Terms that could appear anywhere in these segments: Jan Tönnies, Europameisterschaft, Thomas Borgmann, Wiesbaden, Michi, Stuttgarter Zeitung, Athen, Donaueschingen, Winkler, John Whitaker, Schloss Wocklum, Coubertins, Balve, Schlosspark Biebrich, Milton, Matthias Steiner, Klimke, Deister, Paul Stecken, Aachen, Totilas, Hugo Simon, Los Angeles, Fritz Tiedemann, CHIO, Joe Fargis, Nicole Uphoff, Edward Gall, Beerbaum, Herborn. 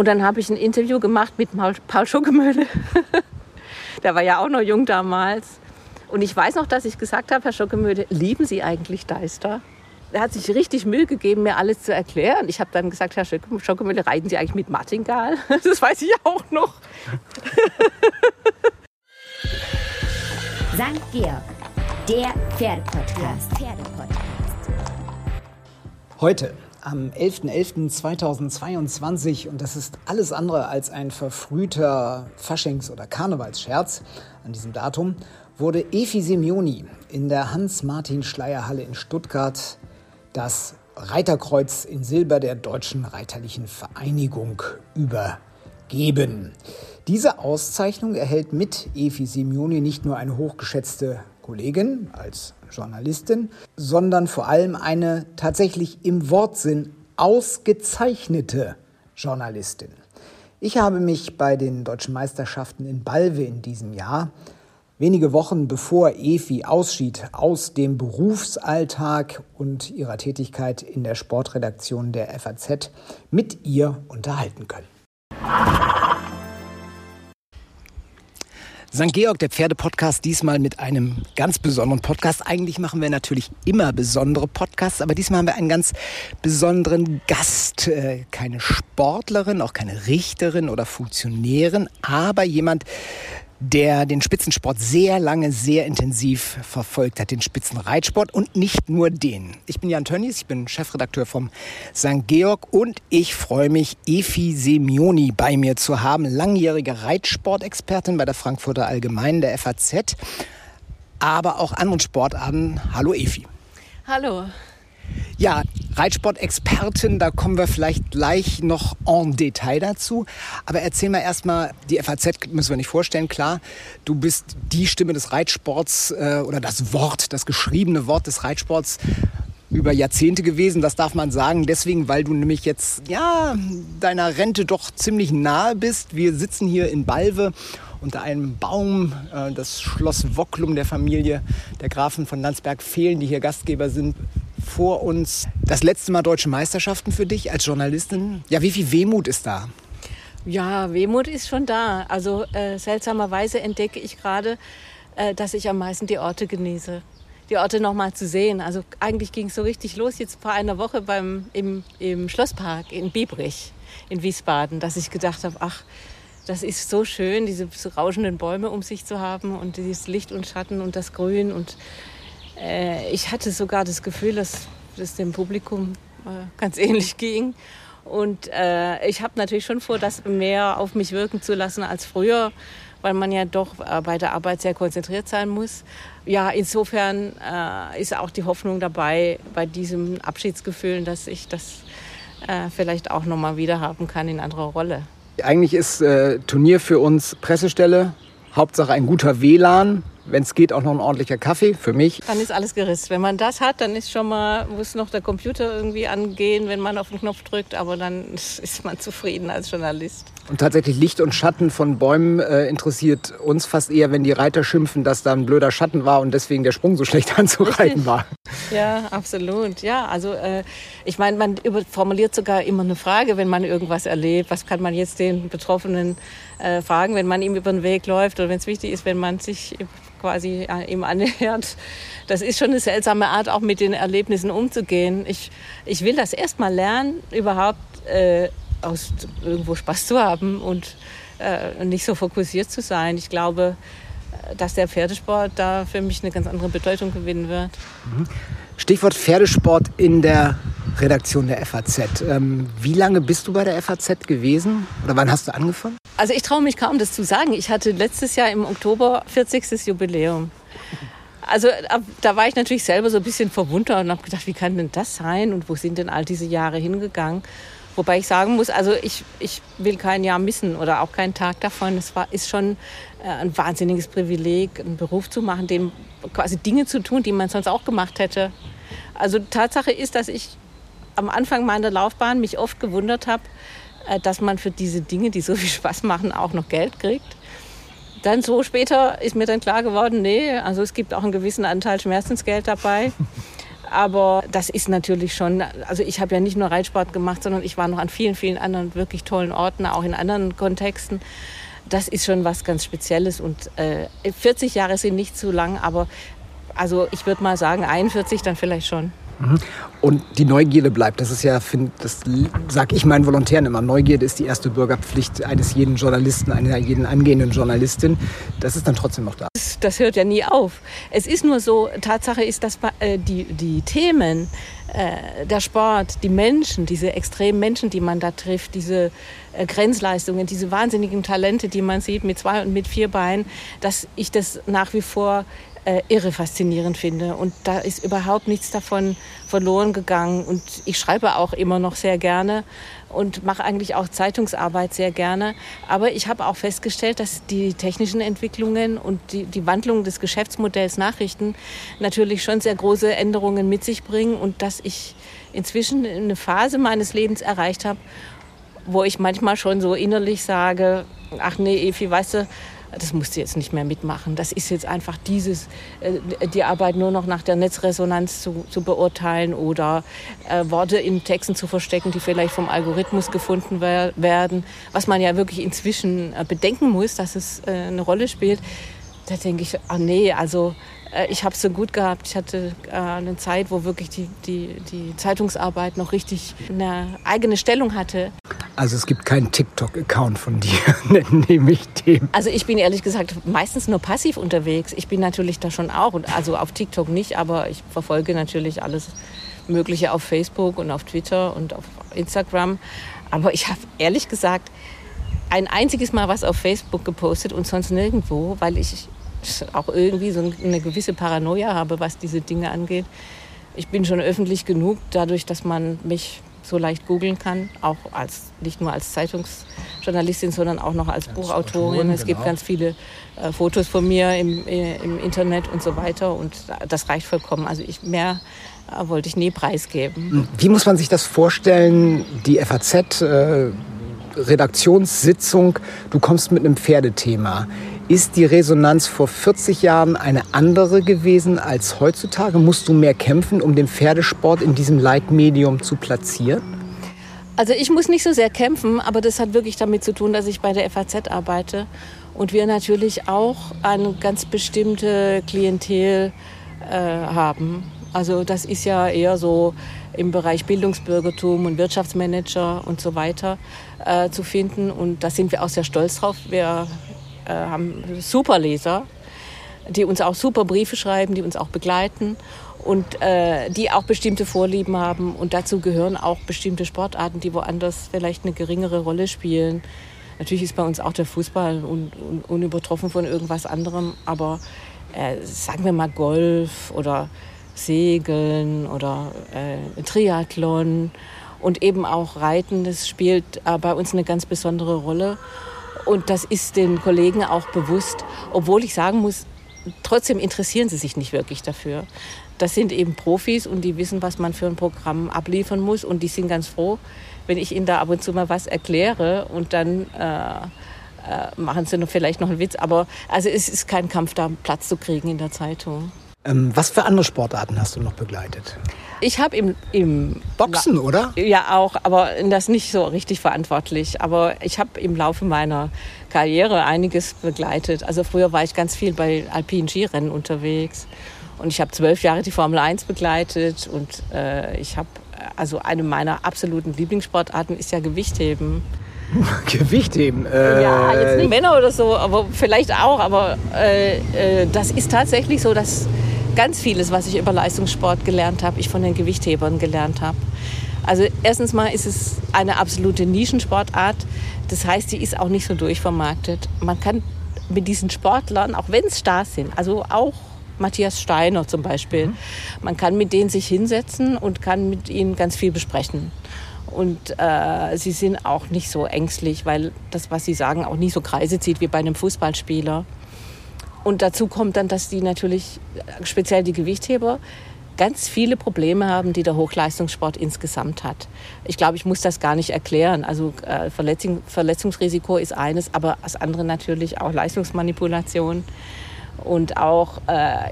Und dann habe ich ein Interview gemacht mit Paul Schockemöhle. Der war ja auch noch jung damals. Und ich weiß noch, dass ich gesagt habe, Herr Schockemöhle, lieben Sie eigentlich Deister? Er hat sich richtig Mühe gegeben, mir alles zu erklären. Ich habe dann gesagt, Herr Schockemöhle, reiten Sie eigentlich mit Martingal? Das weiß ich auch noch. St. Georg, der Pferdepodcast. Heute, am 11.11.2022, und das ist alles andere als ein verfrühter Faschings- oder Karnevalsscherz an diesem Datum, wurde Evi Simeoni in der Hans-Martin-Schleier-Halle in Stuttgart das Reiterkreuz in Silber der Deutschen Reiterlichen Vereinigung übergeben. Diese Auszeichnung erhält mit Evi Simeoni nicht nur eine hochgeschätzte Kollegin als Journalistin, sondern vor allem eine tatsächlich im Wortsinn ausgezeichnete Journalistin. Ich habe mich bei den Deutschen Meisterschaften in Balve in diesem Jahr, wenige Wochen bevor Evi ausschied aus dem Berufsalltag und ihrer Tätigkeit in der Sportredaktion der FAZ, mit ihr unterhalten können. St. Georg, der Pferdepodcast, diesmal mit einem ganz besonderen Podcast. Eigentlich machen wir natürlich immer besondere Podcasts, aber diesmal haben wir einen ganz besonderen Gast. Keine Sportlerin, auch keine Richterin oder Funktionärin, aber jemand, der den Spitzensport sehr lange, sehr intensiv verfolgt hat, den Spitzenreitsport und nicht nur den. Ich bin Jan Tönnies, ich bin Chefredakteur vom St. Georg und ich freue mich, Evi Simeoni bei mir zu haben, langjährige Reitsportexpertin bei der Frankfurter Allgemeinen, der FAZ, aber auch anderen Sportarten. Hallo Evi. Hallo. Ja, Reitsportexpertin, da kommen wir vielleicht gleich noch en Detail dazu. Aber erzähl mal erstmal, die FAZ müssen wir nicht vorstellen, klar. Du bist die Stimme des Reitsports oder das Wort, das geschriebene Wort des Reitsports über Jahrzehnte gewesen. Das darf man sagen, deswegen, weil du nämlich jetzt ja deiner Rente doch ziemlich nahe bist. Wir sitzen hier in Balve unter einem Baum, das Schloss Wocklum der Familie der Grafen von Landsberg fehlen, die hier Gastgeber sind. Vor uns das letzte Mal Deutsche Meisterschaften für dich als Journalistin. Ja, wie viel Wehmut ist da? Ja, Wehmut ist schon da. Also seltsamerweise entdecke ich gerade, dass ich am meisten die Orte genieße. Die Orte nochmal zu sehen. Also eigentlich ging es so richtig los jetzt vor einer Woche im Schlosspark in Biebrich in Wiesbaden, dass ich gedacht habe, ach, das ist so schön, diese rauschenden Bäume um sich zu haben und dieses Licht und Schatten und das Grün und ich hatte sogar das Gefühl, dass es dem Publikum ganz ähnlich ging. Und ich habe natürlich schon vor, das mehr auf mich wirken zu lassen als früher, weil man ja doch bei der Arbeit sehr konzentriert sein muss. Ja, insofern ist auch die Hoffnung dabei, bei diesem Abschiedsgefühl, dass ich das vielleicht auch nochmal wieder haben kann in anderer Rolle. Eigentlich ist Turnier für uns Pressestelle, Hauptsache ein guter WLAN. Wenn es geht, auch noch ein ordentlicher Kaffee für mich. Dann ist alles geritzt. Wenn man das hat, dann ist schon mal, muss noch der Computer irgendwie angehen, wenn man auf den Knopf drückt. Aber dann ist man zufrieden als Journalist. Und tatsächlich Licht und Schatten von Bäumen interessiert uns fast eher, wenn die Reiter schimpfen, dass da ein blöder Schatten war und deswegen der Sprung so schlecht anzureiten war. Ja, absolut. Ja, also ich meine, man formuliert sogar immer eine Frage, wenn man irgendwas erlebt. Was kann man jetzt den Betroffenen fragen, wenn man ihm über den Weg läuft oder wenn es wichtig ist, wenn man sich quasi ihm annähert. Das ist schon eine seltsame Art, auch mit den Erlebnissen umzugehen. Ich will das erst mal lernen, überhaupt aus irgendwo Spaß zu haben und nicht so fokussiert zu sein. Ich glaube, dass der Pferdesport da für mich eine ganz andere Bedeutung gewinnen wird. Stichwort Pferdesport in der Redaktion der FAZ. Wie lange bist du bei der FAZ gewesen oder wann hast du angefangen? Also ich traue mich kaum, das zu sagen. Ich hatte letztes Jahr im Oktober 40. Jubiläum. Also da war ich natürlich selber so ein bisschen verwundert und habe gedacht, wie kann denn das sein und wo sind denn all diese Jahre hingegangen? Wobei ich sagen muss, also ich will kein Jahr missen oder auch keinen Tag davon. Es ist schon ein wahnsinniges Privileg, einen Beruf zu machen, dem quasi Dinge zu tun, die man sonst auch gemacht hätte. Also Tatsache ist, dass ich am Anfang meiner Laufbahn mich oft gewundert habe, dass man für diese Dinge, die so viel Spaß machen, auch noch Geld kriegt. Dann so später ist mir dann klar geworden, nee, also es gibt auch einen gewissen Anteil Schmerzensgeld dabei. Aber das ist natürlich schon, also ich habe ja nicht nur Reitsport gemacht, sondern ich war noch an vielen, vielen anderen wirklich tollen Orten, auch in anderen Kontexten. Das ist schon was ganz Spezielles und 40 Jahre sind nicht zu lang, aber also ich würde mal sagen 41 dann vielleicht schon. Und die Neugierde bleibt, das ist ja, das sage ich meinen Volontären immer, Neugierde ist die erste Bürgerpflicht eines jeden Journalisten, einer jeden angehenden Journalistin, das ist dann trotzdem noch da. Das hört ja nie auf. Es ist nur so, Tatsache ist, dass die Themen, der Sport, die Menschen, diese extremen Menschen, die man da trifft, diese Grenzleistungen, diese wahnsinnigen Talente, die man sieht mit 2 und mit 4 Beinen, dass ich das nach wie vor irre faszinierend finde. Und da ist überhaupt nichts davon verloren gegangen. Und ich schreibe auch immer noch sehr gerne und mache eigentlich auch Zeitungsarbeit sehr gerne. Aber ich habe auch festgestellt, dass die technischen Entwicklungen und die Wandlung des Geschäftsmodells Nachrichten natürlich schon sehr große Änderungen mit sich bringen und dass ich inzwischen eine Phase meines Lebens erreicht habe, wo ich manchmal schon so innerlich sage, ach nee, Evi, weißt du, das musst du jetzt nicht mehr mitmachen. Das ist jetzt einfach die Arbeit nur noch nach der Netzresonanz zu beurteilen oder Worte in Texten zu verstecken, die vielleicht vom Algorithmus gefunden werden. Was man ja wirklich inzwischen bedenken muss, dass es eine Rolle spielt. Da denke ich, ah nee, also ich habe es so gut gehabt. Ich hatte eine Zeit, wo wirklich die Zeitungsarbeit noch richtig eine eigene Stellung hatte. Also es gibt keinen TikTok-Account von dir, nehme ich dem. Also ich bin ehrlich gesagt meistens nur passiv unterwegs. Ich bin natürlich da schon auch, also auf TikTok nicht, aber ich verfolge natürlich alles Mögliche auf Facebook und auf Twitter und auf Instagram. Aber ich habe ehrlich gesagt ein einziges Mal was auf Facebook gepostet und sonst nirgendwo, weil ich auch irgendwie so eine gewisse Paranoia habe, was diese Dinge angeht. Ich bin schon öffentlich genug, dadurch, dass man mich so leicht googeln kann, auch nicht nur als Zeitungsjournalistin, sondern auch noch als Buchautorin. Es gibt ganz viele Fotos von mir im Internet und so weiter und das reicht vollkommen. Also mehr wollte ich nie preisgeben. Wie muss man sich das vorstellen, die FAZ, Redaktionssitzung, du kommst mit einem Pferdethema. Ist die Resonanz vor 40 Jahren eine andere gewesen als heutzutage? Musst du mehr kämpfen, um den Pferdesport in diesem Leitmedium zu platzieren? Also ich muss nicht so sehr kämpfen, aber das hat wirklich damit zu tun, dass ich bei der FAZ arbeite und wir natürlich auch eine ganz bestimmte Klientel haben. Also das ist ja eher so im Bereich Bildungsbürgertum und Wirtschaftsmanager und so weiter zu finden. Und da sind wir auch sehr stolz drauf. Wir haben super Leser, die uns auch super Briefe schreiben, die uns auch begleiten und die auch bestimmte Vorlieben haben. Und dazu gehören auch bestimmte Sportarten, die woanders vielleicht eine geringere Rolle spielen. Natürlich ist bei uns auch der Fußball unübertroffen von irgendwas anderem, aber sagen wir mal Golf oder Segeln oder Triathlon und eben auch Reiten, das spielt bei uns eine ganz besondere Rolle. Und das ist den Kollegen auch bewusst, obwohl ich sagen muss, trotzdem interessieren sie sich nicht wirklich dafür. Das sind eben Profis und die wissen, was man für ein Programm abliefern muss. Und die sind ganz froh, wenn ich ihnen da ab und zu mal was erkläre und dann machen sie vielleicht noch einen Witz. Aber also es ist kein Kampf, da Platz zu kriegen in der Zeitung. Was für andere Sportarten hast du noch begleitet? Ich habe im Boxen, oder? Ja, auch, aber das nicht so richtig verantwortlich. Aber ich habe im Laufe meiner Karriere einiges begleitet. Also früher war ich ganz viel bei alpinen Skirennen unterwegs. Und ich habe 12 Jahre die Formel 1 begleitet. Und ich habe, also eine meiner absoluten Lieblingssportarten ist ja Gewichtheben. Gewichtheben? Ja, jetzt nicht Männer oder so, aber vielleicht auch. Aber das ist tatsächlich so, dass ganz vieles, was ich über Leistungssport gelernt habe, ich von den Gewichthebern gelernt habe. Also erstens mal ist es eine absolute Nischensportart. Das heißt, die ist auch nicht so durchvermarktet. Man kann mit diesen Sportlern, auch wenn es Stars sind, also auch Matthias Steiner zum Beispiel, man kann mit denen sich hinsetzen und kann mit ihnen ganz viel besprechen. Und sie sind auch nicht so ängstlich, weil das, was sie sagen, auch nicht so Kreise zieht wie bei einem Fußballspieler. Und dazu kommt dann, dass die natürlich, speziell die Gewichtheber, ganz viele Probleme haben, die der Hochleistungssport insgesamt hat. Ich glaube, ich muss das gar nicht erklären. Also Verletzungsrisiko ist eines, aber das andere natürlich auch Leistungsmanipulation und auch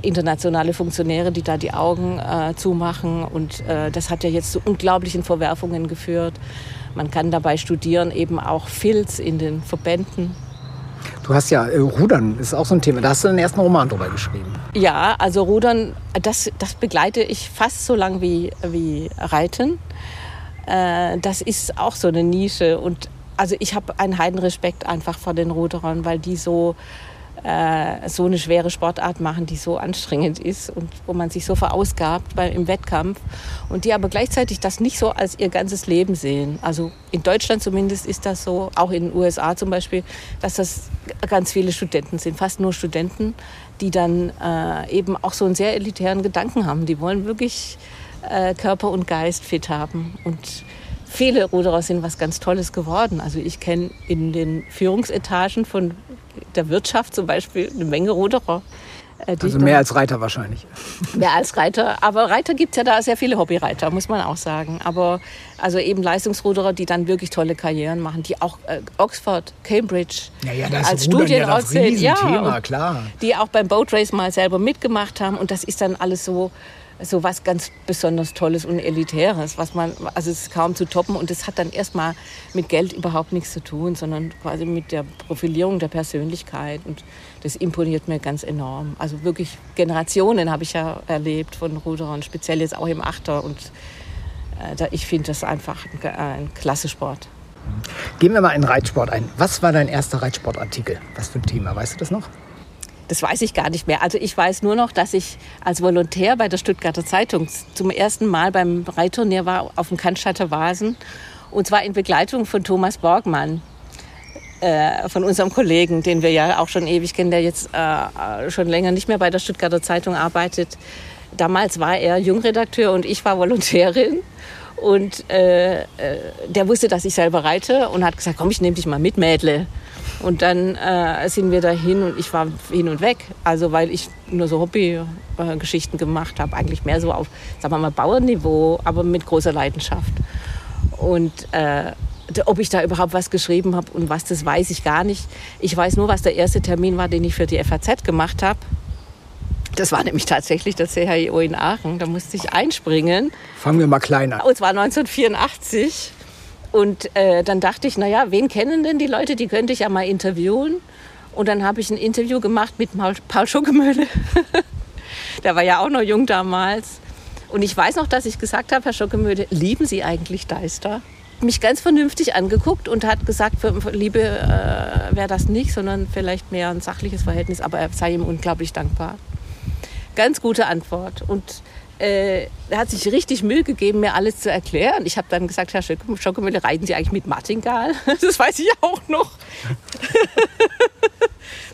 internationale Funktionäre, die da die Augen zumachen. Und das hat ja jetzt zu unglaublichen Verwerfungen geführt. Man kann dabei studieren, eben auch Filz in den Verbänden. Du hast ja Rudern, ist auch so ein Thema. Da hast du den ersten Roman drüber geschrieben. Ja, also Rudern, das begleite ich fast so lang wie Reiten. Das ist auch so eine Nische. Und also ich habe einen Heidenrespekt einfach vor den Ruderern, weil die so eine schwere Sportart machen, die so anstrengend ist und wo man sich so verausgabt im Wettkampf und die aber gleichzeitig das nicht so als ihr ganzes Leben sehen. Also in Deutschland zumindest ist das so, auch in den USA zum Beispiel, dass das ganz viele Studenten sind, fast nur Studenten, die dann eben auch so einen sehr elitären Gedanken haben. Die wollen wirklich Körper und Geist fit haben und viele Ruderer sind was ganz Tolles geworden. Also ich kenne in den Führungsetagen von der Wirtschaft zum Beispiel eine Menge Ruderer. Also mehr als Reiter wahrscheinlich. Mehr als Reiter, aber Reiter gibt es ja da sehr viele Hobbyreiter, muss man auch sagen. Aber also eben Leistungsruderer, die dann wirklich tolle Karrieren machen, die auch Oxford, Cambridge als Studienort sind. Ja, das ist ein Riesenthema, klar. Die auch beim Boat Race mal selber mitgemacht haben und das ist dann alles so was ganz besonders Tolles und Elitäres, also es ist kaum zu toppen und das hat dann erstmal mit Geld überhaupt nichts zu tun, sondern quasi mit der Profilierung der Persönlichkeit und das imponiert mir ganz enorm. Also wirklich Generationen habe ich ja erlebt von Ruderern, speziell jetzt auch im Achter und ich finde das einfach ein klasse Sport. Gehen wir mal in Reitsport ein. Was war dein erster Reitsportartikel? Was für ein Thema, weißt du das noch? Das weiß ich gar nicht mehr. Also ich weiß nur noch, dass ich als Volontär bei der Stuttgarter Zeitung zum ersten Mal beim Reitturnier war auf dem Cannstatter Wasen. Und zwar in Begleitung von Thomas Borgmann, von unserem Kollegen, den wir ja auch schon ewig kennen, der jetzt schon länger nicht mehr bei der Stuttgarter Zeitung arbeitet. Damals war er Jungredakteur und ich war Volontärin. Und der wusste, dass ich selber reite und hat gesagt, komm, ich nehme dich mal mit, Mädle. Und dann sind wir da hin und ich war hin und weg. Also weil ich nur so Hobby-Geschichten gemacht habe. Eigentlich mehr so auf, sagen wir mal, Bauernniveau, aber mit großer Leidenschaft. Und ob ich da überhaupt was geschrieben habe und was, das weiß ich gar nicht. Ich weiß nur, was der erste Termin war, den ich für die FAZ gemacht habe. Das war nämlich tatsächlich der CHIO in Aachen. Da musste ich einspringen. Fangen wir mal klein an. Und zwar 1984. Und dann dachte ich, naja, wen kennen denn die Leute? Die könnte ich ja mal interviewen. Und dann habe ich ein Interview gemacht mit Paul Schockemöhle. Der war ja auch noch jung damals. Und ich weiß noch, dass ich gesagt habe, Herr Schockemöhle, lieben Sie eigentlich Deister? Mich ganz vernünftig angeguckt und hat gesagt, für Liebe wäre das nicht, sondern vielleicht mehr ein sachliches Verhältnis. Aber er sei ihm unglaublich dankbar. Ganz gute Antwort. Und er hat sich richtig Mühe gegeben, mir alles zu erklären. Ich habe dann gesagt, Herr Schockemöhle, reiten Sie eigentlich mit Martingal? Das weiß ich auch noch.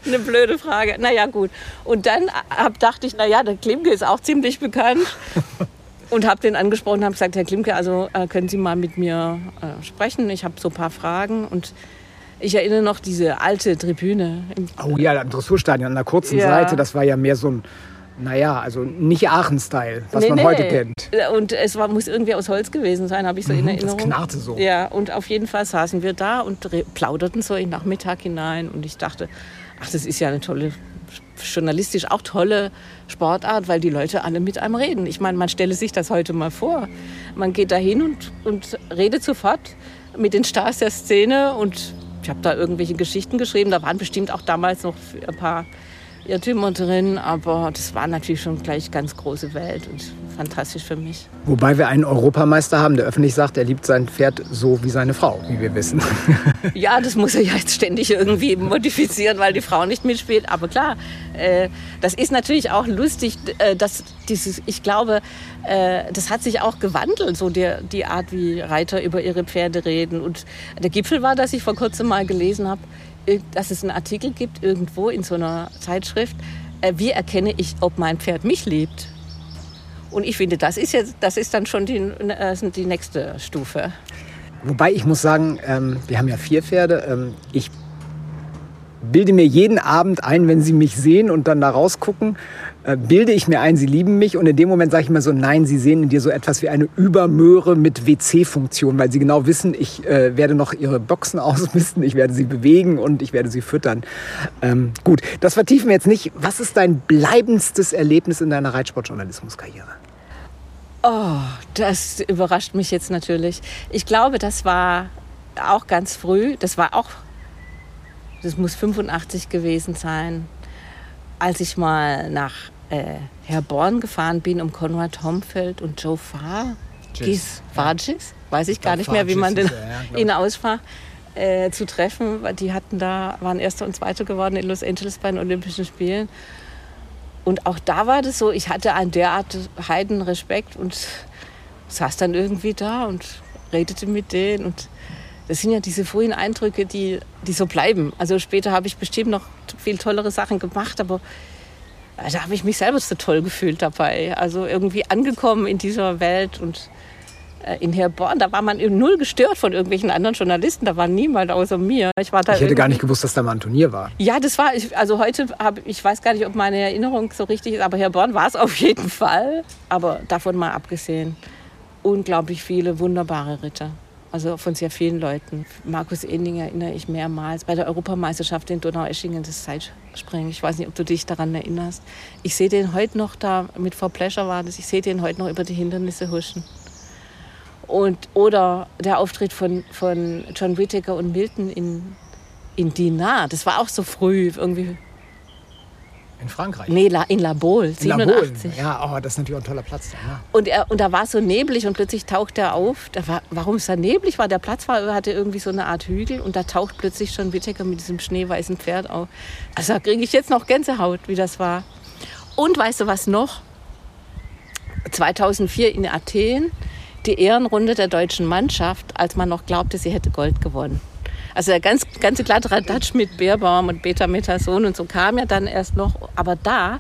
Eine blöde Frage. Naja, gut. Und dann dachte ich, naja, der Klimke ist auch ziemlich bekannt. Und habe den angesprochen und habe gesagt, Herr Klimke, also können Sie mal mit mir sprechen? Ich habe so ein paar Fragen und ich erinnere noch diese alte Tribüne. Oh ja, im Dressurstadion an der kurzen Seite. Das war ja mehr so ein... Naja, also nicht Aachen-Style, was man heute kennt. Und es muss irgendwie aus Holz gewesen sein, habe ich so in Erinnerung. Das knarrte so. Ja, und auf jeden Fall saßen wir da und plauderten so in den Nachmittag hinein. Und ich dachte, ach, das ist ja eine tolle, journalistisch auch tolle Sportart, weil die Leute alle mit einem reden. Ich meine, man stelle sich das heute mal vor. Man geht da hin und redet sofort mit den Stars der Szene. Und ich habe da irgendwelche Geschichten geschrieben. Da waren bestimmt auch damals noch ein paar... Irrtümer drin, aber das war natürlich schon gleich ganz große Welt und fantastisch für mich. Wobei wir einen Europameister haben, der öffentlich sagt, er liebt sein Pferd so wie seine Frau, wie wir wissen. Ja, das muss er ja jetzt ständig irgendwie modifizieren, weil die Frau nicht mitspielt. Aber klar, das ist natürlich auch lustig, dass dieses, ich glaube, das hat sich auch gewandelt, so die Art, wie Reiter über ihre Pferde reden. Und der Gipfel war, dass ich vor kurzem mal gelesen habe, dass es einen Artikel gibt irgendwo in so einer Zeitschrift, wie erkenne ich, ob mein Pferd mich liebt? Und ich finde, das ist dann schon die nächste Stufe. Wobei ich muss sagen, wir haben ja 4 Pferde. Ich bilde mir jeden Abend ein, wenn sie mich sehen und dann da rausgucken, bilde ich mir ein, sie lieben mich. Und in dem Moment sage ich mir so, nein, sie sehen in dir so etwas wie eine Übermöhre mit WC-Funktion, weil sie genau wissen, ich werde noch ihre Boxen ausmisten, ich werde sie bewegen und ich werde sie füttern. Gut, das vertiefen wir jetzt nicht. Was ist dein bleibendstes Erlebnis in deiner Reitsportjournalismuskarriere? Oh, das überrascht mich jetzt natürlich. Ich glaube, das war auch ganz früh. Das war auch, das muss 85 gewesen sein, als ich mal nach Herborn gefahren bin, um Konrad Homfeld und Joe Fargis, weiß ich gar nicht mehr, wie man den, ihn aussprach, zu treffen. Die hatten da, waren Erster und Zweiter geworden in Los Angeles bei den Olympischen Spielen. Und auch da war das so, ich hatte einen derart heiden Respekt und saß dann irgendwie da und redete mit denen. Und das sind ja diese frühen Eindrücke, die so bleiben. Also später habe ich bestimmt noch viel tollere Sachen gemacht, aber da habe ich mich selber so toll gefühlt dabei. Also irgendwie angekommen in dieser Welt und in Herborn, da war man null gestört von irgendwelchen anderen Journalisten, da war niemand außer mir. Ich hätte gar nicht gewusst, dass da mal ein Turnier war. Ja, das war, also heute, ich weiß gar nicht, ob meine Erinnerung so richtig ist, aber Herborn war es auf jeden Fall. Aber davon mal abgesehen, unglaublich viele wunderbare Ritter. Also von sehr vielen Leuten. Markus Ehning erinnere ich mehrmals. Bei der Europameisterschaft in Donaueschingen, das Zeitspringen. Ich weiß nicht, ob du dich daran erinnerst. Ich sehe den heute noch da, mit Frau Plescher war das, ich sehe den heute noch über die Hindernisse huschen. Oder der Auftritt von John Whitaker und Milton in Dinard. Das war auch so früh irgendwie. In Frankreich? Nee, in La Baule, 87. Ja, oh, das ist natürlich auch ein toller Platz da. Ja. Und da war es so neblig und plötzlich taucht er auf. Warum es da neblig war? Der Platz hatte irgendwie so eine Art Hügel und da taucht plötzlich schon Whitaker mit diesem schneeweißen Pferd auf. Also da kriege ich jetzt noch Gänsehaut, wie das war. Und weißt du was noch? 2004 in Athen, die Ehrenrunde der deutschen Mannschaft, als man noch glaubte, sie hätte Gold gewonnen. Also der ganze Kladderadatsch mit Beerbaum und Betamethason und so kam ja dann erst noch. Aber da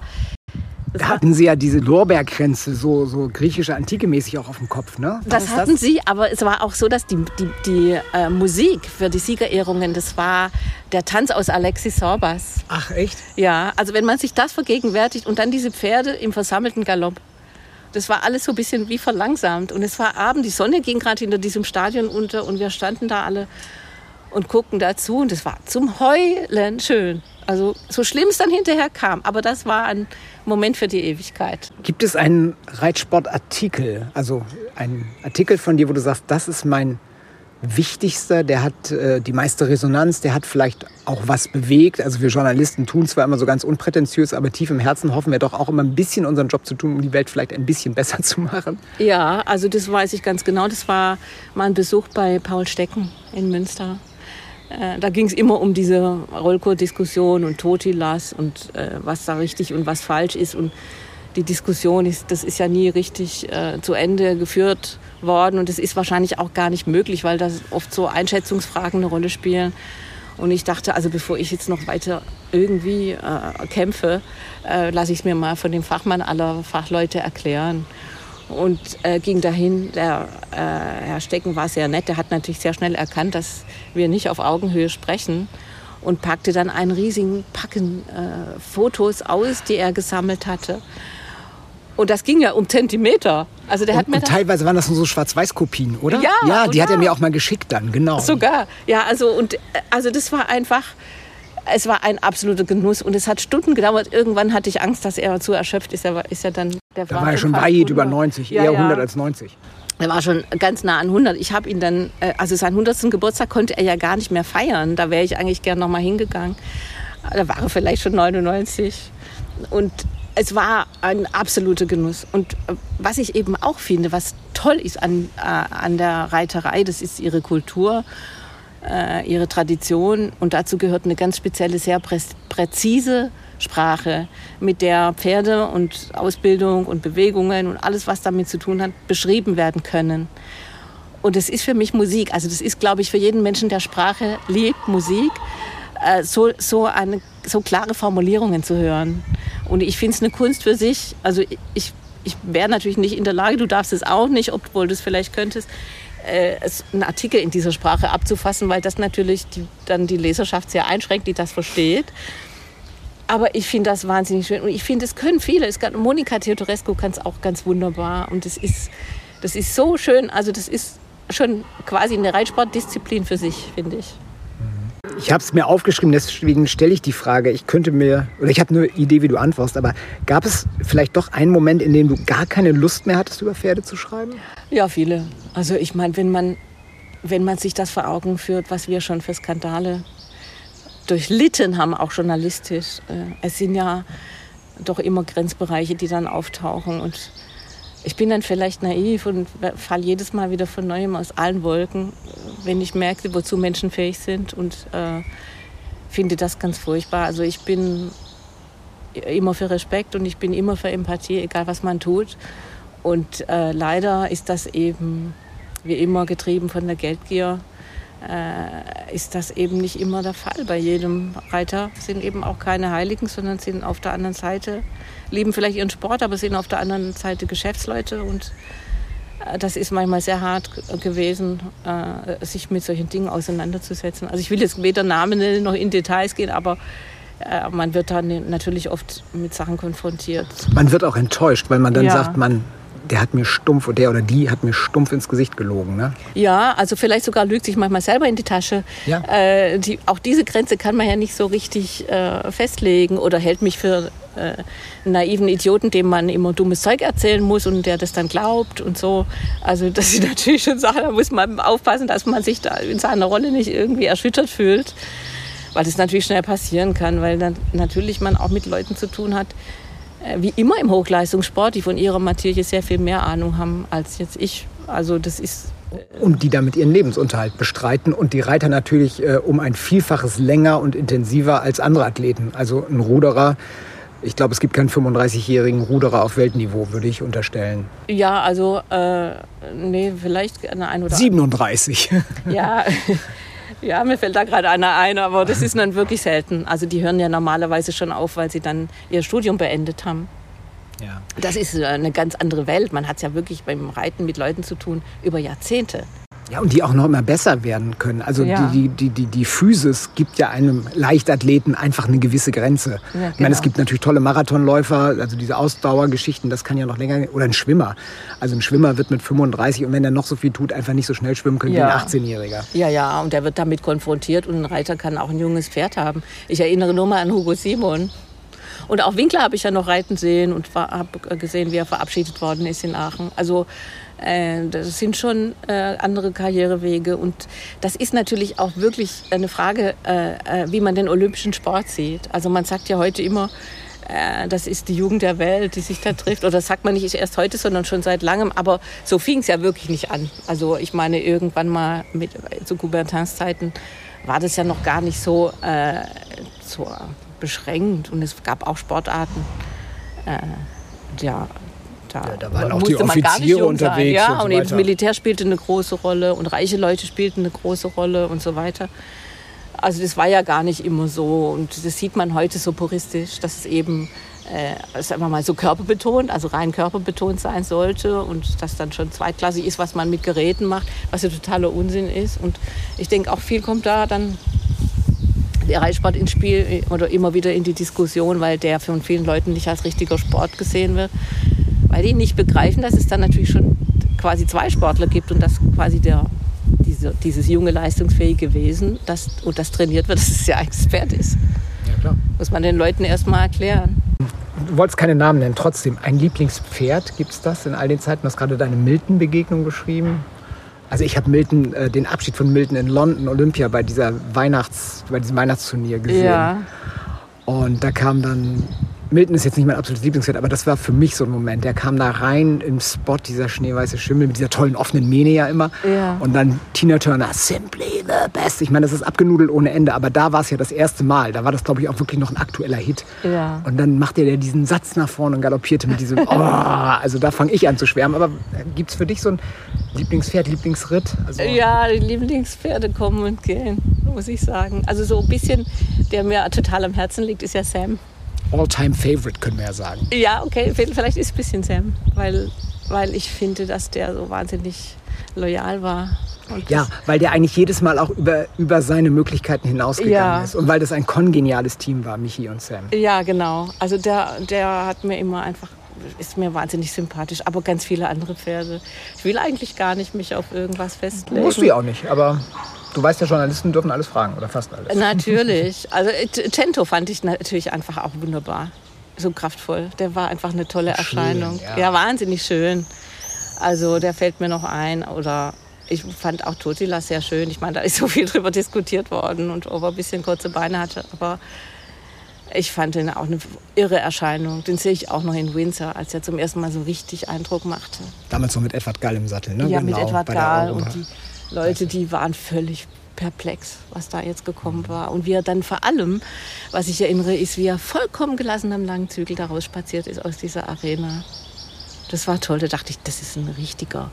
hatten sie ja diese Lorbeerkränze, so griechische Antike-mäßig auch auf dem Kopf, ne? Das hatten sie, aber es war auch so, dass die Musik für die Siegerehrungen, das war der Tanz aus Alexis Sorbas. Ach, echt? Ja, also wenn man sich das vergegenwärtigt und dann diese Pferde im versammelten Galopp. Das war alles so ein bisschen wie verlangsamt. Und es war Abend, die Sonne ging gerade hinter diesem Stadion unter und wir standen da alle und guckten dazu. Und das war zum Heulen schön. Also so schlimm es dann hinterher kam. Aber das war ein Moment für die Ewigkeit. Gibt es einen Reitsportartikel, also einen Artikel von dir, wo du sagst, das ist mein wichtigster, der hat die meiste Resonanz, der hat vielleicht auch was bewegt. Also wir Journalisten tun zwar immer so ganz unprätentiös, aber tief im Herzen hoffen wir doch auch immer ein bisschen unseren Job zu tun, um die Welt vielleicht ein bisschen besser zu machen. Ja, also das weiß ich ganz genau. Das war mal ein Besuch bei Paul Stecken in Münster. Da ging es immer um diese Rollkur-Diskussion und Totilas und was da richtig und was falsch ist. Und die Diskussion ist, das ist ja nie richtig zu Ende geführt worden und es ist wahrscheinlich auch gar nicht möglich, weil da oft so Einschätzungsfragen eine Rolle spielen. Und ich dachte, also bevor ich jetzt noch weiter irgendwie kämpfe, lasse ich es mir mal von dem Fachmann aller Fachleute erklären. Und ging dahin, der Herr Stecken war sehr nett, der hat natürlich sehr schnell erkannt, dass wir nicht auf Augenhöhe sprechen und packte dann einen riesigen Packen Fotos aus, die er gesammelt hatte. Und das ging ja um Zentimeter. Also der hat mir teilweise waren das nur so Schwarz-Weiß-Kopien, oder? Ja, ja, die hat er mir auch mal geschickt dann, genau. Sogar, ja, also das war einfach, es war ein absoluter Genuss und es hat Stunden gedauert. Irgendwann hatte ich Angst, dass er zu erschöpft ist. Er ist ja dann, der war ja schon weit über 90, eher 100 als 90. Er war schon ganz nah an 100. Ich habe ihn dann, also seinen 100. Geburtstag konnte er ja gar nicht mehr feiern. Da wäre ich eigentlich gern nochmal hingegangen. Da war er vielleicht schon 99 und es war ein absoluter Genuss. Und was ich eben auch finde, was toll ist an der Reiterei, das ist ihre Kultur, ihre Tradition. Und dazu gehört eine ganz spezielle, sehr präzise Sprache, mit der Pferde und Ausbildung und Bewegungen und alles, was damit zu tun hat, beschrieben werden können. Und das ist für mich Musik. Also das ist, glaube ich, für jeden Menschen, der Sprache liebt, Musik. So klare Formulierungen zu hören. Und ich finde es eine Kunst für sich. Also ich wäre natürlich nicht in der Lage, du darfst es auch nicht, obwohl du es vielleicht könntest, einen Artikel in dieser Sprache abzufassen, weil das natürlich dann die Leserschaft sehr einschränkt, die das versteht. Aber ich finde das wahnsinnig schön und ich finde, das können viele. Monika Teodorescu kann es auch ganz wunderbar und das ist so schön. Also das ist schon quasi eine Reitsportdisziplin für sich, finde ich. Ich habe es mir aufgeschrieben, deswegen stelle ich die Frage. Ich habe eine Idee, wie du antwortest, aber gab es vielleicht doch einen Moment, in dem du gar keine Lust mehr hattest, über Pferde zu schreiben? Ja, viele. Also ich meine, wenn man sich das vor Augen führt, was wir schon für Skandale durchlitten haben, auch journalistisch. Es sind ja doch immer Grenzbereiche, die dann auftauchen und ich bin dann vielleicht naiv und falle jedes Mal wieder von Neuem aus allen Wolken, wenn ich merke, wozu Menschen fähig sind und finde das ganz furchtbar. Also ich bin immer für Respekt und ich bin immer für Empathie, egal was man tut. Und leider ist das eben, wie immer getrieben von der Geldgier, ist das eben nicht immer der Fall. Bei jedem Reiter sind eben auch keine Heiligen, sondern sind auf der anderen Seite, lieben vielleicht ihren Sport, aber sind auf der anderen Seite Geschäftsleute und das ist manchmal sehr hart gewesen, sich mit solchen Dingen auseinanderzusetzen. Also ich will jetzt weder Namen nennen noch in Details gehen, aber man wird dann natürlich oft mit Sachen konfrontiert. Man wird auch enttäuscht, weil man dann sagt, der hat mir stumpf oder der oder die hat mir stumpf ins Gesicht gelogen, ne? Ja, also vielleicht sogar lügt sich manchmal selber in die Tasche. Ja. Auch diese Grenze kann man ja nicht so richtig festlegen oder hält mich für einen naiven Idioten, dem man immer dummes Zeug erzählen muss und der das dann glaubt und so. Also das ist natürlich schon Sache, da muss man aufpassen, dass man sich da in seiner Rolle nicht irgendwie erschüttert fühlt, weil das natürlich schnell passieren kann, weil dann natürlich man auch mit Leuten zu tun hat, wie immer im Hochleistungssport, die von ihrer Materie sehr viel mehr Ahnung haben als jetzt ich. Also das ist und die damit ihren Lebensunterhalt bestreiten und die Reiter natürlich um ein Vielfaches länger und intensiver als andere Athleten. Also ein Ruderer, ich glaube, es gibt keinen 35-jährigen Ruderer auf Weltniveau, würde ich unterstellen. Ja, also vielleicht eine ein oder 37. Ja. Ja, mir fällt da gerade einer ein, aber das ist dann wirklich selten. Also die hören ja normalerweise schon auf, weil sie dann ihr Studium beendet haben. Ja. Das ist eine ganz andere Welt. Man hat es ja wirklich beim Reiten mit Leuten zu tun über Jahrzehnte. Ja, und die auch noch immer besser werden können. Also die Physis gibt ja einem Leichtathleten einfach eine gewisse Grenze. Ja, genau. Ich meine, es gibt natürlich tolle Marathonläufer, also diese Ausdauergeschichten, das kann ja noch länger. Oder ein Schwimmer. Also ein Schwimmer wird mit 35 und wenn er noch so viel tut, einfach nicht so schnell schwimmen können wie ein 18-Jähriger. Ja, und der wird damit konfrontiert und ein Reiter kann auch ein junges Pferd haben. Ich erinnere nur mal an Hugo Simon. Und auch Winkler habe ich ja noch reiten sehen und habe gesehen, wie er verabschiedet worden ist in Aachen. Also das sind schon andere Karrierewege und das ist natürlich auch wirklich eine Frage, wie man den olympischen Sport sieht. Also man sagt ja heute immer, das ist die Jugend der Welt, die sich da trifft. Oder das sagt man nicht erst heute, sondern schon seit langem. Aber so fing es ja wirklich nicht an. Also ich meine, irgendwann mal zu Coubertins Zeiten war das ja noch gar nicht so so beschränkt und es gab auch Sportarten, da waren auch die Offiziere unterwegs. Ja, und eben Militär spielte eine große Rolle und reiche Leute spielten eine große Rolle und so weiter. Also das war ja gar nicht immer so und das sieht man heute so puristisch, dass es eben sagen wir mal so körperbetont, also rein körperbetont sein sollte und das dann schon zweitklassig ist, was man mit Geräten macht, was ja totaler Unsinn ist. Und ich denke, auch viel kommt da dann der Reitsport ins Spiel oder immer wieder in die Diskussion, weil der von vielen Leuten nicht als richtiger Sport gesehen wird. Weil die nicht begreifen, dass es dann natürlich schon quasi zwei Sportler gibt und dass quasi dieses junge, leistungsfähige Wesen das trainiert wird, dass es ja ein Expert ist. Ja, klar. Muss man den Leuten erstmal erklären. Du wolltest keine Namen nennen, trotzdem. Ein Lieblingspferd, gibt es das in all den Zeiten? Du hast gerade deine Milton-Begegnung beschrieben. Also ich habe Milton, den Abschied von Milton in London, Olympia, bei diesem Weihnachtsturnier gesehen. Ja. Und da kam dann... Milton ist jetzt nicht mein absolutes Lieblingspferd, aber das war für mich so ein Moment. Der kam da rein im Spot, dieser schneeweiße Schimmel, mit dieser tollen offenen Mähne ja immer. Ja. Und dann Tina Turner, simply the best. Ich meine, das ist abgenudelt ohne Ende, aber da war es ja das erste Mal. Da war das, glaube ich, auch wirklich noch ein aktueller Hit. Ja. Und dann machte der diesen Satz nach vorne und galoppierte mit diesem, also da fange ich an zu schwärmen. Aber gibt es für dich so ein Lieblingspferd, Lieblingsritt? Also ja, die Lieblingspferde kommen und gehen, muss ich sagen. Also so ein bisschen, der mir total am Herzen liegt, ist ja Sam. All-Time-Favorite, können wir ja sagen. Ja, okay, vielleicht ist es ein bisschen Sam, weil weil ich finde, dass der so wahnsinnig loyal war. Und ja, weil der eigentlich jedes Mal auch über seine Möglichkeiten hinausgegangen ist. Und weil das ein kongeniales Team war, Michi und Sam. Ja, genau. Also der hat mir immer einfach, ist mir wahnsinnig sympathisch, aber ganz viele andere Pferde. Ich will eigentlich gar nicht mich auf irgendwas festlegen. Musst du ja auch nicht, aber du weißt ja, Journalisten dürfen alles fragen oder fast alles. Natürlich. Also Cento fand ich natürlich einfach auch wunderbar. So kraftvoll. Der war einfach eine tolle Erscheinung. Schön, ja, wahnsinnig schön. Also der fällt mir noch ein. Oder ich fand auch Totilas sehr schön. Ich meine, da ist so viel drüber diskutiert worden und ob er ein bisschen kurze Beine hatte. Aber ich fand den auch eine irre Erscheinung. Den sehe ich auch noch in Windsor, als er zum ersten Mal so richtig Eindruck machte. Damals noch mit Edward Gall im Sattel, ne? Ja, genau, mit Edward Gall. Und die Leute, die waren völlig perplex, was da jetzt gekommen war. Und wie er dann vor allem, was ich erinnere, ist, wie er vollkommen gelassen am langen Zügel da rausspaziert ist aus dieser Arena. Das war toll. Da dachte ich, das ist ein richtiger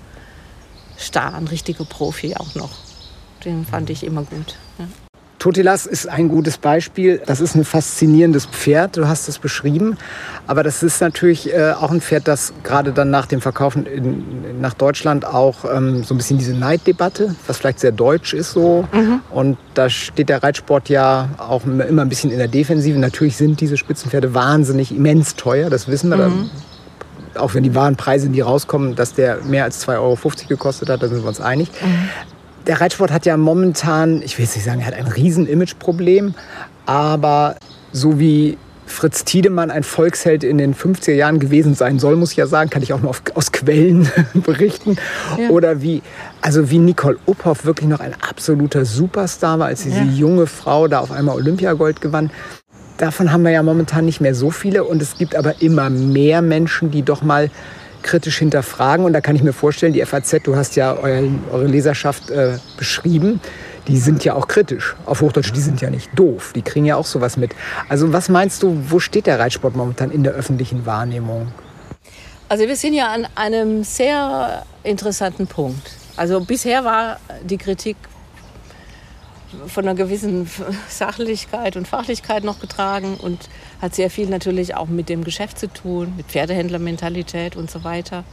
Star, ein richtiger Profi auch noch. Den fand ich immer gut. Ja. Totilas ist ein gutes Beispiel. Das ist ein faszinierendes Pferd, du hast es beschrieben. Aber das ist natürlich auch ein Pferd, das gerade dann nach dem Verkaufen nach Deutschland auch so ein bisschen diese Neiddebatte, was vielleicht sehr deutsch ist so. Mhm. Und da steht der Reitsport ja auch immer ein bisschen in der Defensive. Natürlich sind diese Spitzenpferde wahnsinnig immens teuer, das wissen wir. Mhm. Dann, auch wenn die wahren Preise, die rauskommen, dass der mehr als 2,50 Euro gekostet hat, da sind wir uns einig. Mhm. Der Reitsport hat ja momentan, ich will jetzt nicht sagen, er hat ein Riesen-Image-Problem, aber so wie Fritz Tiedemann ein Volksheld in den 50er Jahren gewesen sein soll, muss ich ja sagen, kann ich auch nur aus Quellen berichten. Ja. Oder wie Nicole Uphoff wirklich noch ein absoluter Superstar war, als diese junge Frau da auf einmal Olympiagold gewann. Davon haben wir ja momentan nicht mehr so viele und es gibt aber immer mehr Menschen, die doch mal kritisch hinterfragen. Und da kann ich mir vorstellen, die FAZ, du hast ja eure Leserschaft beschrieben, die sind ja auch kritisch. Auf Hochdeutsch, die sind ja nicht doof. Die kriegen ja auch sowas mit. Also was meinst du, wo steht der Reitsport momentan in der öffentlichen Wahrnehmung? Also wir sind ja an einem sehr interessanten Punkt. Also bisher war die Kritik von einer gewissen Sachlichkeit und Fachlichkeit noch getragen und hat sehr viel natürlich auch mit dem Geschäft zu tun, mit Pferdehändlermentalität und so weiter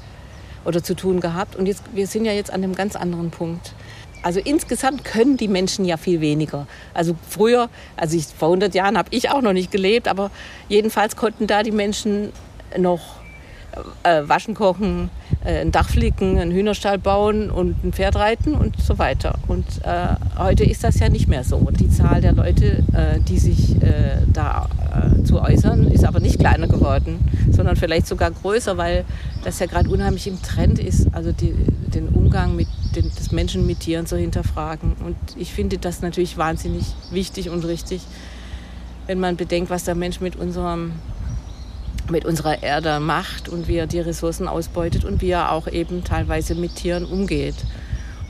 oder zu tun gehabt. Und jetzt, wir sind ja jetzt an einem ganz anderen Punkt. Also insgesamt können die Menschen ja viel weniger. Also früher, vor 100 Jahren habe ich auch noch nicht gelebt, aber jedenfalls konnten da die Menschen noch waschen, kochen, ein Dach flicken, einen Hühnerstall bauen und ein Pferd reiten und so weiter. Und heute ist das ja nicht mehr so. Die Zahl der Leute, die sich zu äußern, ist aber nicht kleiner geworden, sondern vielleicht sogar größer, weil das ja gerade unheimlich im Trend ist, also den Umgang mit des Menschen mit Tieren zu hinterfragen. Und ich finde das natürlich wahnsinnig wichtig und richtig, wenn man bedenkt, was der Mensch mit unserer Erde macht und wie er die Ressourcen ausbeutet und wie er auch eben teilweise mit Tieren umgeht.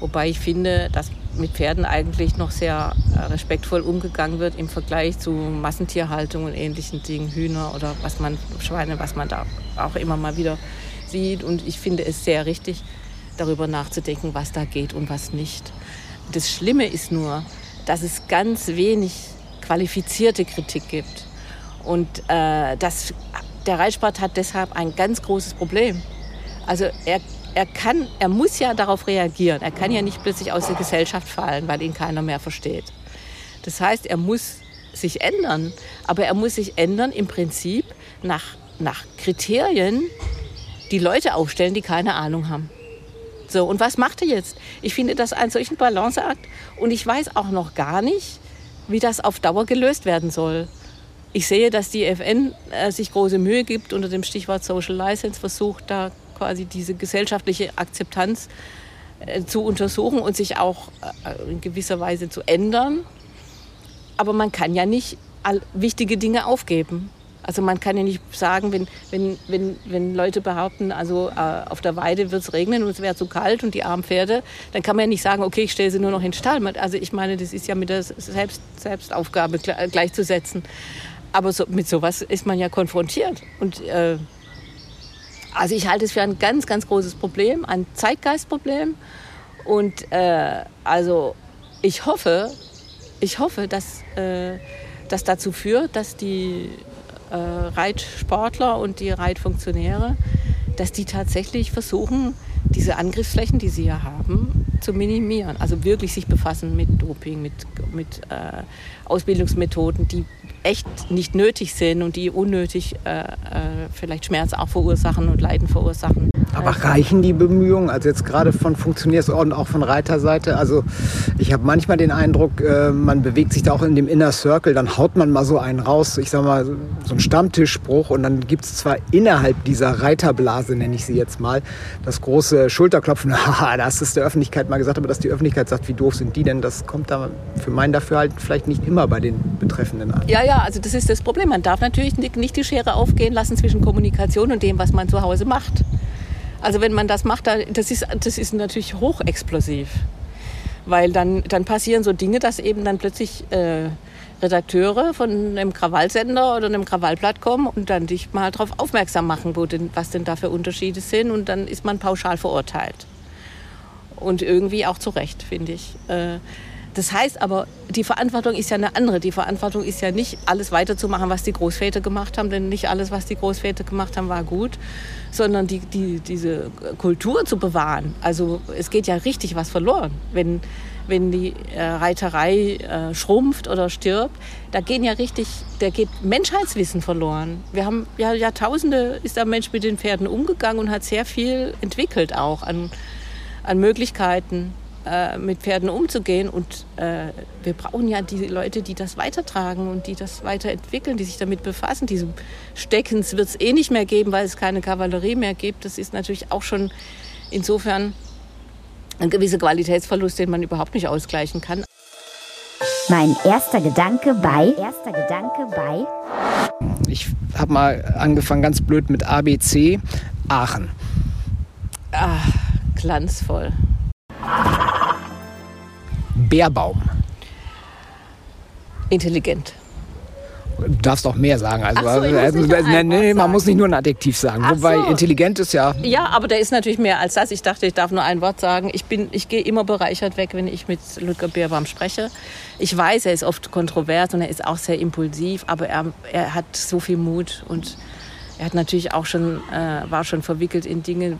Wobei ich finde, dass mit Pferden eigentlich noch sehr respektvoll umgegangen wird im Vergleich zu Massentierhaltung und ähnlichen Dingen, Hühner oder Schweine, was man da auch immer mal wieder sieht. Und ich finde es sehr richtig, darüber nachzudenken, was da geht und was nicht. Das Schlimme ist nur, dass es ganz wenig qualifizierte Kritik gibt. Und der Reitsport hat deshalb ein ganz großes Problem. Also er muss ja darauf reagieren. Er kann ja nicht plötzlich aus der Gesellschaft fallen, weil ihn keiner mehr versteht. Das heißt, er muss sich ändern. Aber er muss sich ändern im Prinzip nach Kriterien, die Leute aufstellen, die keine Ahnung haben. So, und was macht er jetzt? Ich finde das einen solchen Balanceakt. Und ich weiß auch noch gar nicht, wie das auf Dauer gelöst werden soll. Ich sehe, dass die FN sich große Mühe gibt, unter dem Stichwort Social License versucht, da quasi diese gesellschaftliche Akzeptanz zu untersuchen und sich auch in gewisser Weise zu ändern. Aber man kann ja nicht wichtige Dinge aufgeben. Also man kann ja nicht sagen, wenn Leute behaupten, auf der Weide wird es regnen und es wäre zu kalt und die armen Pferde, dann kann man ja nicht sagen, okay, ich stelle sie nur noch in den Stall. Also ich meine, das ist ja mit der Selbstaufgabe gleichzusetzen. Aber mit sowas ist man ja konfrontiert. Und ich halte es für ein ganz, ganz großes Problem, ein Zeitgeistproblem. Und ich hoffe, dass dazu führt, dass die Reitsportler und die Reitfunktionäre dass die tatsächlich versuchen, diese Angriffsflächen, die sie ja haben, zu minimieren. Also wirklich sich befassen mit Doping, mit Ausbildungsmethoden, die echt nicht nötig sind und die unnötig vielleicht Schmerz auch verursachen und Leiden verursachen. Aber reichen die Bemühungen? Also jetzt gerade von Funktionärsorden, auch von Reiterseite. Also ich habe manchmal den Eindruck, man bewegt sich da auch in dem Inner Circle, dann haut man mal so einen raus, ich sag mal, so einen Stammtischspruch, und dann gibt es zwar innerhalb dieser Reiterblase, nenne ich sie jetzt mal, das große Schulterklopfen, haha, das ist der Öffentlichkeit mal gesagt, aber dass die Öffentlichkeit sagt, wie doof sind die denn, das kommt da für meinen Dafürhalten vielleicht nicht immer bei den Betreffenden an. Ja, also das ist das Problem. Man darf natürlich nicht die Schere aufgehen lassen zwischen Kommunikation und dem, was man zu Hause macht. Also wenn man das macht, das ist natürlich hochexplosiv, weil dann passieren so Dinge, dass eben dann plötzlich Redakteure von einem Krawallsender oder einem Krawallblatt kommen und dann dich mal darauf aufmerksam machen, was denn da für Unterschiede sind, und dann ist man pauschal verurteilt. Und irgendwie auch zu Recht, finde ich. Das heißt aber, die Verantwortung ist ja eine andere. Die Verantwortung ist ja nicht, alles weiterzumachen, was die Großväter gemacht haben, denn nicht alles, was die Großväter gemacht haben, war gut, sondern diese Kultur zu bewahren. Also es geht ja richtig was verloren, wenn die Reiterei schrumpft oder stirbt. Da geht Menschheitswissen verloren. Wir haben ja Jahrtausende, ist der Mensch mit den Pferden umgegangen und hat sehr viel entwickelt auch an Möglichkeiten, mit Pferden umzugehen, und wir brauchen ja die Leute, die das weitertragen und die das weiterentwickeln, die sich damit befassen. Diese Steckens wird es nicht mehr geben, weil es keine Kavallerie mehr gibt. Das ist natürlich auch schon insofern ein gewisser Qualitätsverlust, den man überhaupt nicht ausgleichen kann. Mein erster Gedanke bei... Ich habe mal angefangen ganz blöd mit ABC, Aachen. Ach, glanzvoll. Beerbaum. Intelligent. Du darfst auch mehr sagen. Man muss nicht nur ein Adjektiv sagen. Ach, wobei so. Intelligent ist ja... Ja, aber der ist natürlich mehr als das. Ich dachte, ich darf nur ein Wort sagen. Ich gehe immer bereichert weg, wenn ich mit Ludger Beerbaum spreche. Ich weiß, er ist oft kontrovers und er ist auch sehr impulsiv, aber er hat so viel Mut, und er hat natürlich auch war schon verwickelt in Dinge,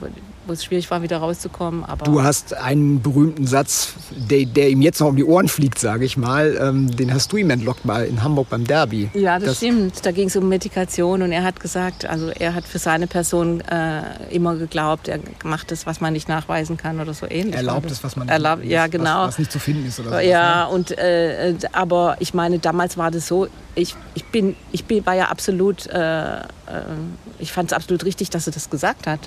wo es schwierig war, wieder rauszukommen. Aber du hast einen berühmten Satz, der ihm jetzt noch um die Ohren fliegt, sage ich mal. Den hast du ihm entlockt in Hamburg beim Derby. Ja, das stimmt. Da ging es um Medikation, und er hat gesagt, also er hat für seine Person immer geglaubt, er macht das, was man nicht nachweisen kann oder so ähnlich. Erlaubt es, was man nicht, ja, genau. Was nicht zu finden ist oder so. Ja, was, ne? Aber ich meine, damals war das so. Ich fand es absolut richtig, dass er das gesagt hat.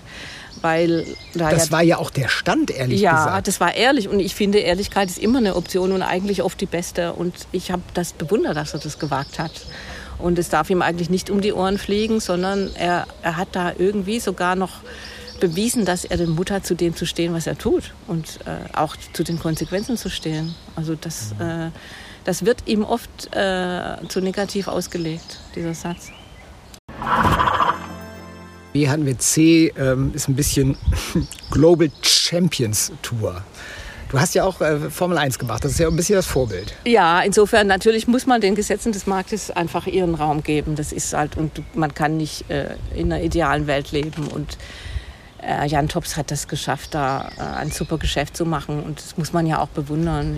Weil das war ja auch der Stand, ehrlich gesagt. Ja, das war ehrlich. Und ich finde, Ehrlichkeit ist immer eine Option und eigentlich oft die beste. Und ich habe das bewundert, dass er das gewagt hat. Und es darf ihm eigentlich nicht um die Ohren fliegen, sondern er hat da irgendwie sogar noch bewiesen, dass er den Mut hat, zu dem zu stehen, was er tut. Und auch zu den Konsequenzen zu stehen. Also das wird ihm oft zu negativ ausgelegt, dieser Satz. B hatten wir, C ist ein bisschen Global Champions Tour. Du hast ja auch Formel 1 gemacht, das ist ja ein bisschen das Vorbild. Ja, insofern natürlich muss man den Gesetzen des Marktes einfach ihren Raum geben. Das ist halt, und man kann nicht in einer idealen Welt leben, und Jan Tops hat das geschafft, da ein super Geschäft zu machen, und das muss man ja auch bewundern.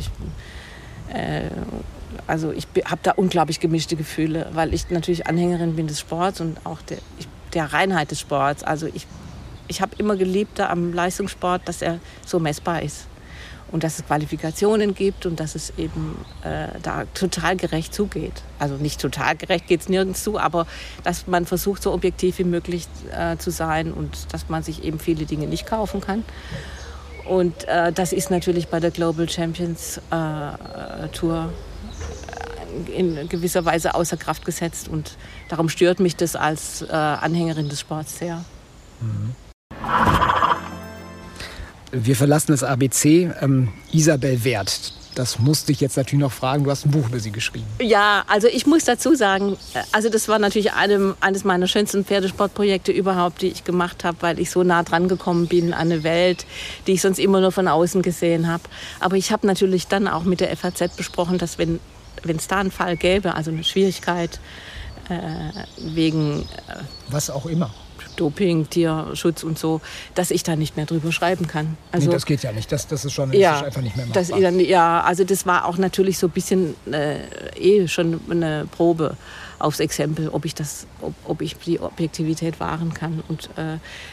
Also ich habe da unglaublich gemischte Gefühle, weil ich natürlich Anhängerin bin des Sports und auch der Reinheit des Sports. Also ich habe immer geliebt am Leistungssport, dass er so messbar ist und dass es Qualifikationen gibt und dass es eben da total gerecht zugeht. Also nicht total gerecht geht es nirgends zu, aber dass man versucht, so objektiv wie möglich zu sein und dass man sich eben viele Dinge nicht kaufen kann. Und das ist natürlich bei der Global Champions Tour in gewisser Weise außer Kraft gesetzt. Und darum stört mich das als Anhängerin des Sports sehr. Mhm. Wir verlassen das ABC. Isabel Werth, das musste ich jetzt natürlich noch fragen. Du hast ein Buch über sie geschrieben. Ja, also ich muss dazu sagen, also das war natürlich eines meiner schönsten Pferdesportprojekte überhaupt, die ich gemacht habe, weil ich so nah dran gekommen bin an eine Welt, die ich sonst immer nur von außen gesehen habe. Aber ich habe natürlich dann auch mit der FAZ besprochen, dass wenn es da einen Fall gäbe, also eine Schwierigkeit wegen... was auch immer. Doping, Tierschutz und so, dass ich da nicht mehr drüber schreiben kann. Also, nee, das geht ja nicht. Das ist schon das ist einfach nicht mehr machbar. Also das war auch natürlich so ein bisschen schon eine Probe aufs Exempel, ob ich die Objektivität wahren kann. Und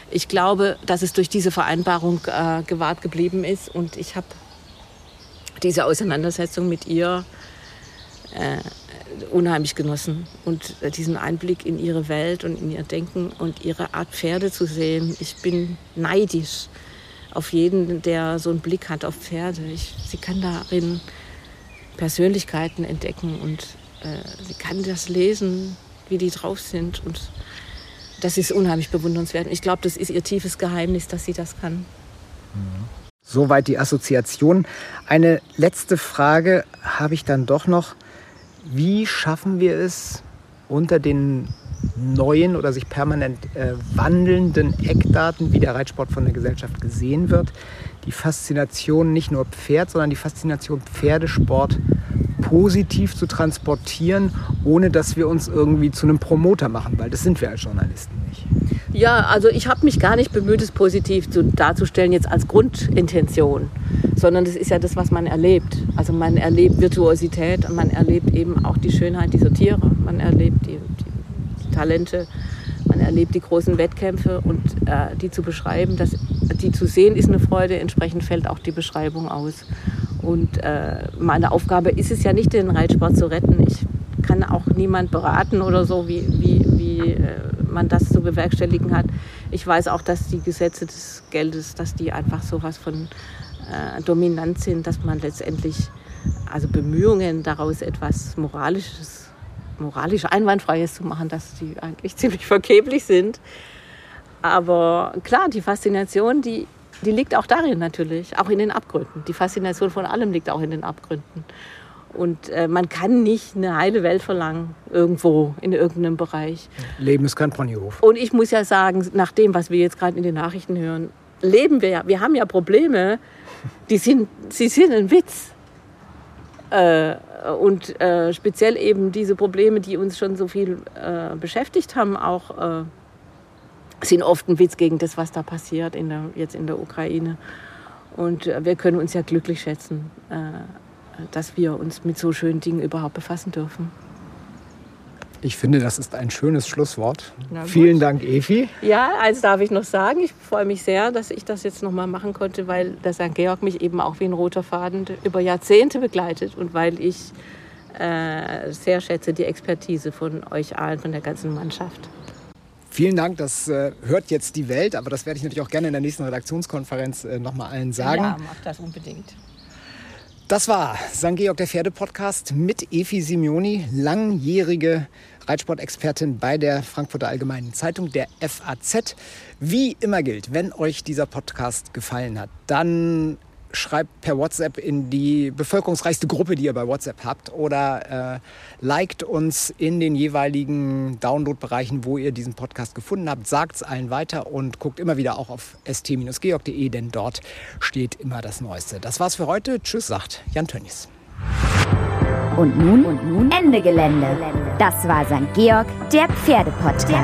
ich glaube, dass es durch diese Vereinbarung gewahrt geblieben ist. Und ich habe diese Auseinandersetzung mit ihr unheimlich genossen und diesen Einblick in ihre Welt und in ihr Denken und ihre Art, Pferde zu sehen. Ich bin neidisch auf jeden, der so einen Blick hat auf Pferde. Sie kann darin Persönlichkeiten entdecken und sie kann das lesen, wie die drauf sind, und das ist unheimlich bewundernswert. Ich glaube, das ist ihr tiefes Geheimnis, dass sie das kann. Mhm. Soweit die Assoziation. Eine letzte Frage habe ich dann doch noch. Wie schaffen wir es, unter den neuen oder sich permanent wandelnden Eckdaten, wie der Reitsport von der Gesellschaft gesehen wird, die Faszination nicht nur Pferd, sondern die Faszination Pferdesport positiv zu transportieren, ohne dass wir uns irgendwie zu einem Promoter machen, weil das sind wir als Journalisten nicht. Ja, also ich habe mich gar nicht bemüht, es positiv darzustellen jetzt als Grundintention, sondern das ist ja das, was man erlebt. Also man erlebt Virtuosität, man erlebt eben auch die Schönheit dieser Tiere, man erlebt die Talente, man erlebt die großen Wettkämpfe, und die zu beschreiben, die zu sehen, ist eine Freude, entsprechend fällt auch die Beschreibung aus. Und meine Aufgabe ist es ja nicht, den Reitsport zu retten. Ich kann auch niemand beraten oder so, wie man das zu bewerkstelligen hat. Ich weiß auch, dass die Gesetze des Geldes, dass die einfach sowas von dominant sind, dass man letztendlich, also Bemühungen daraus etwas moralisch Einwandfreies zu machen, dass die eigentlich ziemlich vergeblich sind. Aber klar, die Faszination, die liegt auch darin natürlich, auch in den Abgründen. Die Faszination von allem liegt auch in den Abgründen. Und man kann nicht eine heile Welt verlangen, irgendwo, in irgendeinem Bereich. Leben ist kein Ponyhof. Und ich muss ja sagen, nach dem, was wir jetzt gerade in den Nachrichten hören, leben wir ja, wir haben ja Probleme, die sind ein Witz. Und speziell eben diese Probleme, die uns schon so viel beschäftigt haben, auch sind oft ein Witz gegen das, was da passiert jetzt in der Ukraine. Und wir können uns ja glücklich schätzen, dass wir uns mit so schönen Dingen überhaupt befassen dürfen. Ich finde, das ist ein schönes Schlusswort. Vielen Dank, Evi. Ja, eins darf ich noch sagen. Ich freue mich sehr, dass ich das jetzt noch mal machen konnte, weil der St. Georg mich eben auch wie ein roter Faden über Jahrzehnte begleitet und weil ich sehr schätze die Expertise von euch allen, von der ganzen Mannschaft. Vielen Dank, das hört jetzt die Welt, aber das werde ich natürlich auch gerne in der nächsten Redaktionskonferenz nochmal allen sagen. Ja, macht das unbedingt. Das war St. Georg, der Pferde-Podcast mit Evi Simeoni, langjährige Reitsportexpertin bei der Frankfurter Allgemeinen Zeitung, der FAZ. Wie immer gilt, wenn euch dieser Podcast gefallen hat, dann schreibt per WhatsApp in die bevölkerungsreichste Gruppe, die ihr bei WhatsApp habt, oder liked uns in den jeweiligen Download-Bereichen, wo ihr diesen Podcast gefunden habt. Sagt es allen weiter und guckt immer wieder auch auf st-georg.de, denn dort steht immer das Neueste. Das war's für heute. Tschüss, sagt Jan Tönnies. Und nun Ende Gelände. Das war St. Georg, der Pferde-Podcast.